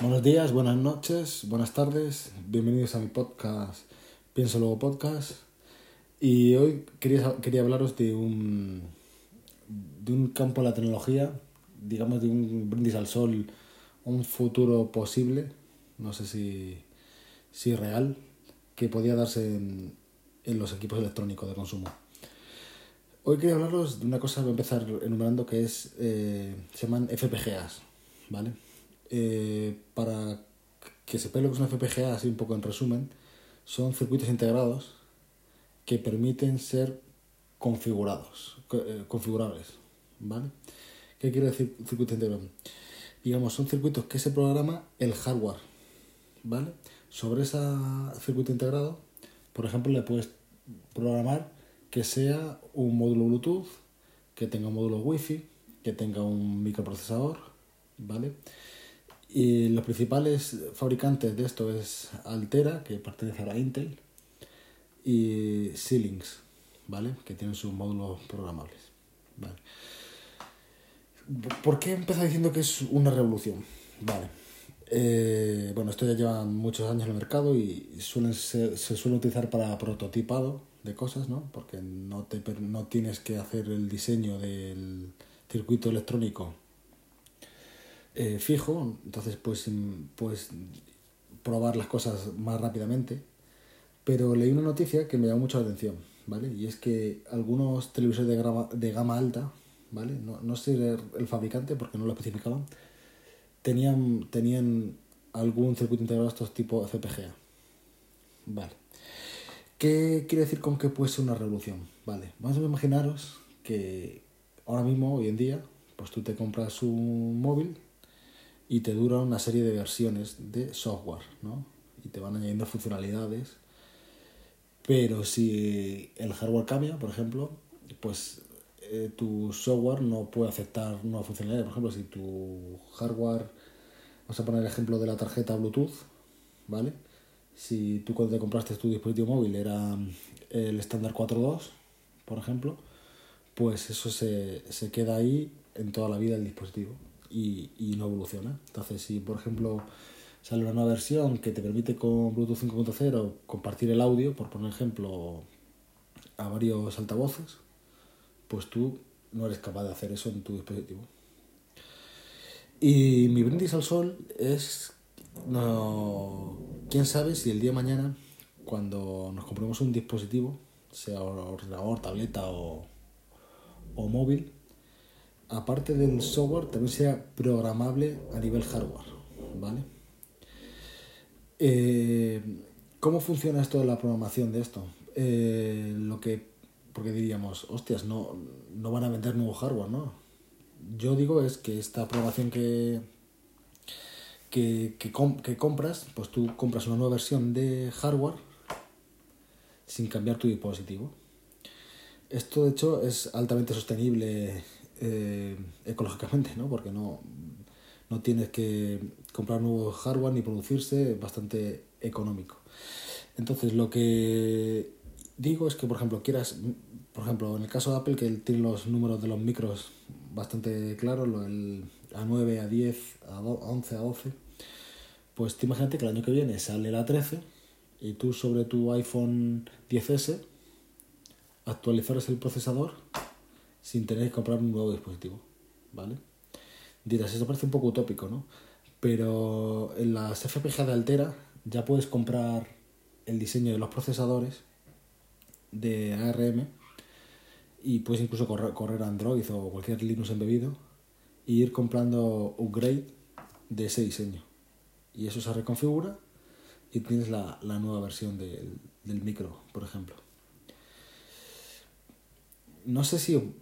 Buenos días, buenas noches, buenas tardes, bienvenidos a mi podcast, Pienso Luego Podcast. Y hoy quería hablaros de un campo de la tecnología, digamos de un brindis al sol, un futuro posible, no sé si real, que podía darse en los equipos electrónicos de consumo. Hoy quería hablaros de una cosa, voy a empezar enumerando, que es se llaman FPGAs, ¿vale? Para que sepáis lo que es una FPGA, así un poco en resumen, son circuitos integrados que permiten ser configurables, ¿vale? ¿Qué quiere decir circuito integrado? Digamos, son circuitos que se programa el hardware, ¿vale? Sobre ese circuito integrado, por ejemplo, le puedes programar que sea un módulo Bluetooth, que tenga un módulo Wi-Fi, que tenga un microprocesador, ¿vale? Y los principales fabricantes de esto es Altera, que pertenece a la Intel, y Xilinx, ¿vale? Que tienen sus módulos programables, ¿vale? ¿Por qué empezar diciendo que es una revolución? Vale. Esto ya lleva muchos años en el mercado y se suele utilizar para prototipado de cosas, ¿no? Porque no tienes que hacer el diseño del circuito electrónico fijo, entonces pues probar las cosas más rápidamente. Pero leí una noticia que me llamó mucho la atención, ¿vale? Y es que algunos televisores de gama alta, ¿vale? No sé el fabricante porque no lo especificaban, tenían algún circuito integrado de estos tipos FPGA, ¿vale? ¿Qué quiere decir con que puede ser una revolución? Vale, vamos a imaginaros que ahora mismo, hoy en día, pues tú te compras un móvil y te dura una serie de versiones de software, ¿no? Y te van añadiendo funcionalidades. Pero si el hardware cambia, por ejemplo, pues tu software no puede aceptar nuevas funcionalidades. Por ejemplo, si tu hardware, vamos a poner el ejemplo de la tarjeta Bluetooth, ¿vale? Si tú cuando te compraste tu dispositivo móvil era el estándar 4.2, por ejemplo, pues eso se queda ahí en toda la vida del dispositivo. Y no evoluciona. Entonces, si por ejemplo sale una nueva versión que te permite con Bluetooth 5.0 compartir el audio, por poner ejemplo, a varios altavoces, pues tú no eres capaz de hacer eso en tu dispositivo. Y mi brindis al sol es, no, quién sabe si el día de mañana, cuando nos compremos un dispositivo, sea ordenador, tableta o móvil, aparte del software, también sea programable a nivel hardware, ¿vale? ¿Cómo funciona esto de la programación de esto? Porque diríamos, hostias, no van a vender nuevo hardware, ¿no? Yo digo es que esta programación que compras, pues tú compras una nueva versión de hardware sin cambiar tu dispositivo. Esto, de hecho, es altamente sostenible ecológicamente, ¿no? Porque no tienes que comprar nuevo hardware ni producirse, es bastante económico. Entonces, lo que digo es que, por ejemplo, en el caso de Apple, que tiene los números de los micros bastante claros, el A9, A10, A11, A12, pues te imagínate que el año que viene sale el A13 y tú sobre tu iPhone XS actualizaras el procesador sin tener que comprar un nuevo dispositivo, ¿vale? Dirás, eso parece un poco utópico, ¿no? Pero en las FPGA de Altera ya puedes comprar el diseño de los procesadores de ARM y puedes incluso correr Android o cualquier Linux embebido e ir comprando upgrade de ese diseño. Y eso se reconfigura y tienes la nueva versión del micro, por ejemplo. No sé si a mí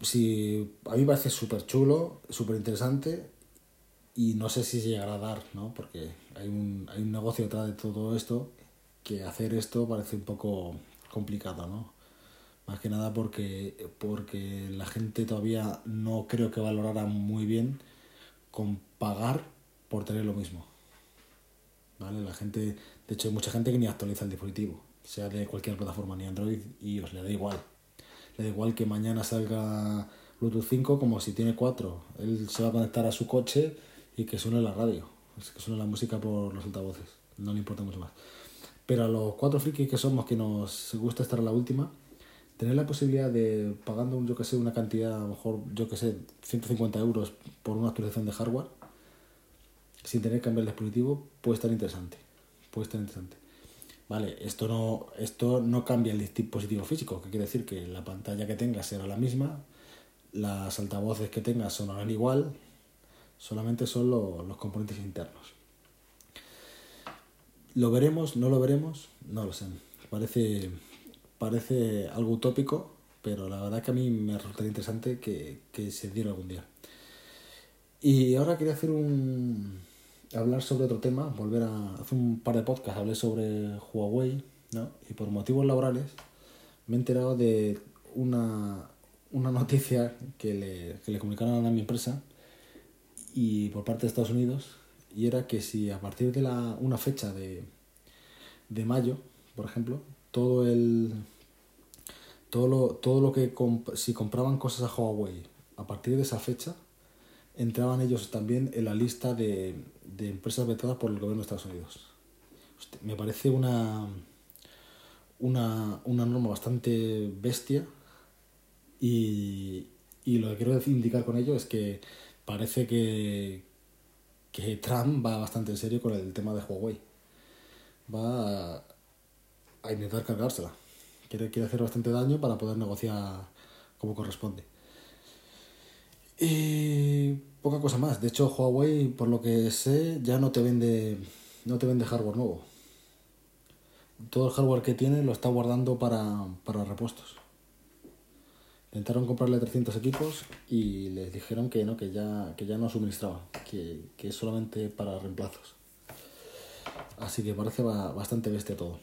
me parece súper chulo, súper interesante, y no sé si se llegará a dar, ¿no? Porque hay un negocio detrás de todo esto, que hacer esto parece un poco complicado, ¿no? Más que nada porque la gente todavía no creo que valorara muy bien con pagar por tener lo mismo, ¿vale? La gente, de hecho hay mucha gente que ni actualiza el dispositivo, sea de cualquier plataforma, ni Android, y os le da igual. Da igual que mañana salga Bluetooth 5 como si tiene 4. Él se va a conectar a su coche y que suene la radio. que suena la música por los altavoces, no le importa mucho más. Pero a los cuatro frikis que somos, que nos gusta estar a la última, tener la posibilidad de, pagando una cantidad, a lo mejor, 150 € por una actualización de hardware, sin tener que cambiar el dispositivo, puede estar interesante. Vale, esto no cambia el dispositivo físico, que quiere decir que la pantalla que tengas será la misma, las altavoces que tengas sonarán igual, solamente son los componentes internos. ¿Lo veremos? ¿No lo veremos? No lo sé. Parece algo utópico, pero la verdad que a mí me resultaría interesante que se diera algún día. Y ahora quería hablar sobre otro tema, hace un par de podcasts hablé sobre Huawei, ¿no? Y por motivos laborales me he enterado de una noticia que le comunicaron a mi empresa y por parte de Estados Unidos, y era que si a partir de una fecha de mayo, por ejemplo, si compraban cosas a Huawei a partir de esa fecha, entraban ellos también en la lista de empresas vetadas por el gobierno de Estados Unidos. Me parece una norma bastante bestia, y lo que quiero indicar con ello es que parece que Trump va bastante en serio con el tema de Huawei. Va a intentar cargársela. Quiere hacer bastante daño para poder negociar como corresponde. Y poca cosa más. De hecho, Huawei, por lo que sé, ya no te vende hardware nuevo. Todo el hardware que tiene lo está guardando para repuestos. Intentaron comprarle 300 equipos y les dijeron que no, que ya no suministraban, que es solamente para reemplazos. Así que parece bastante bestia todo.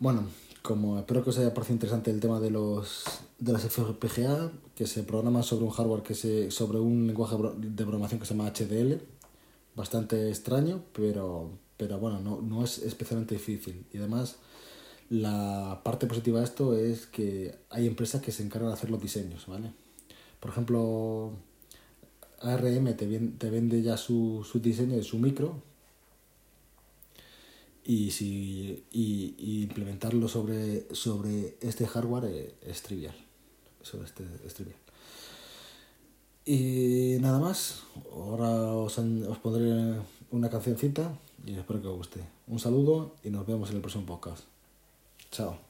Bueno, como espero que os haya parecido interesante el tema de las FPGA, que se programan sobre un hardware sobre un lenguaje de programación que se llama HDL, bastante extraño, pero bueno, no es especialmente difícil. Y además, la parte positiva de esto es que hay empresas que se encargan de hacer los diseños, ¿vale? Por ejemplo, ARM te vende ya su diseño de su micro, y implementarlo sobre este hardware es trivial. Y nada más. Ahora os pondré una cancioncita y espero que os guste. Un saludo y nos vemos en el próximo podcast. Chao.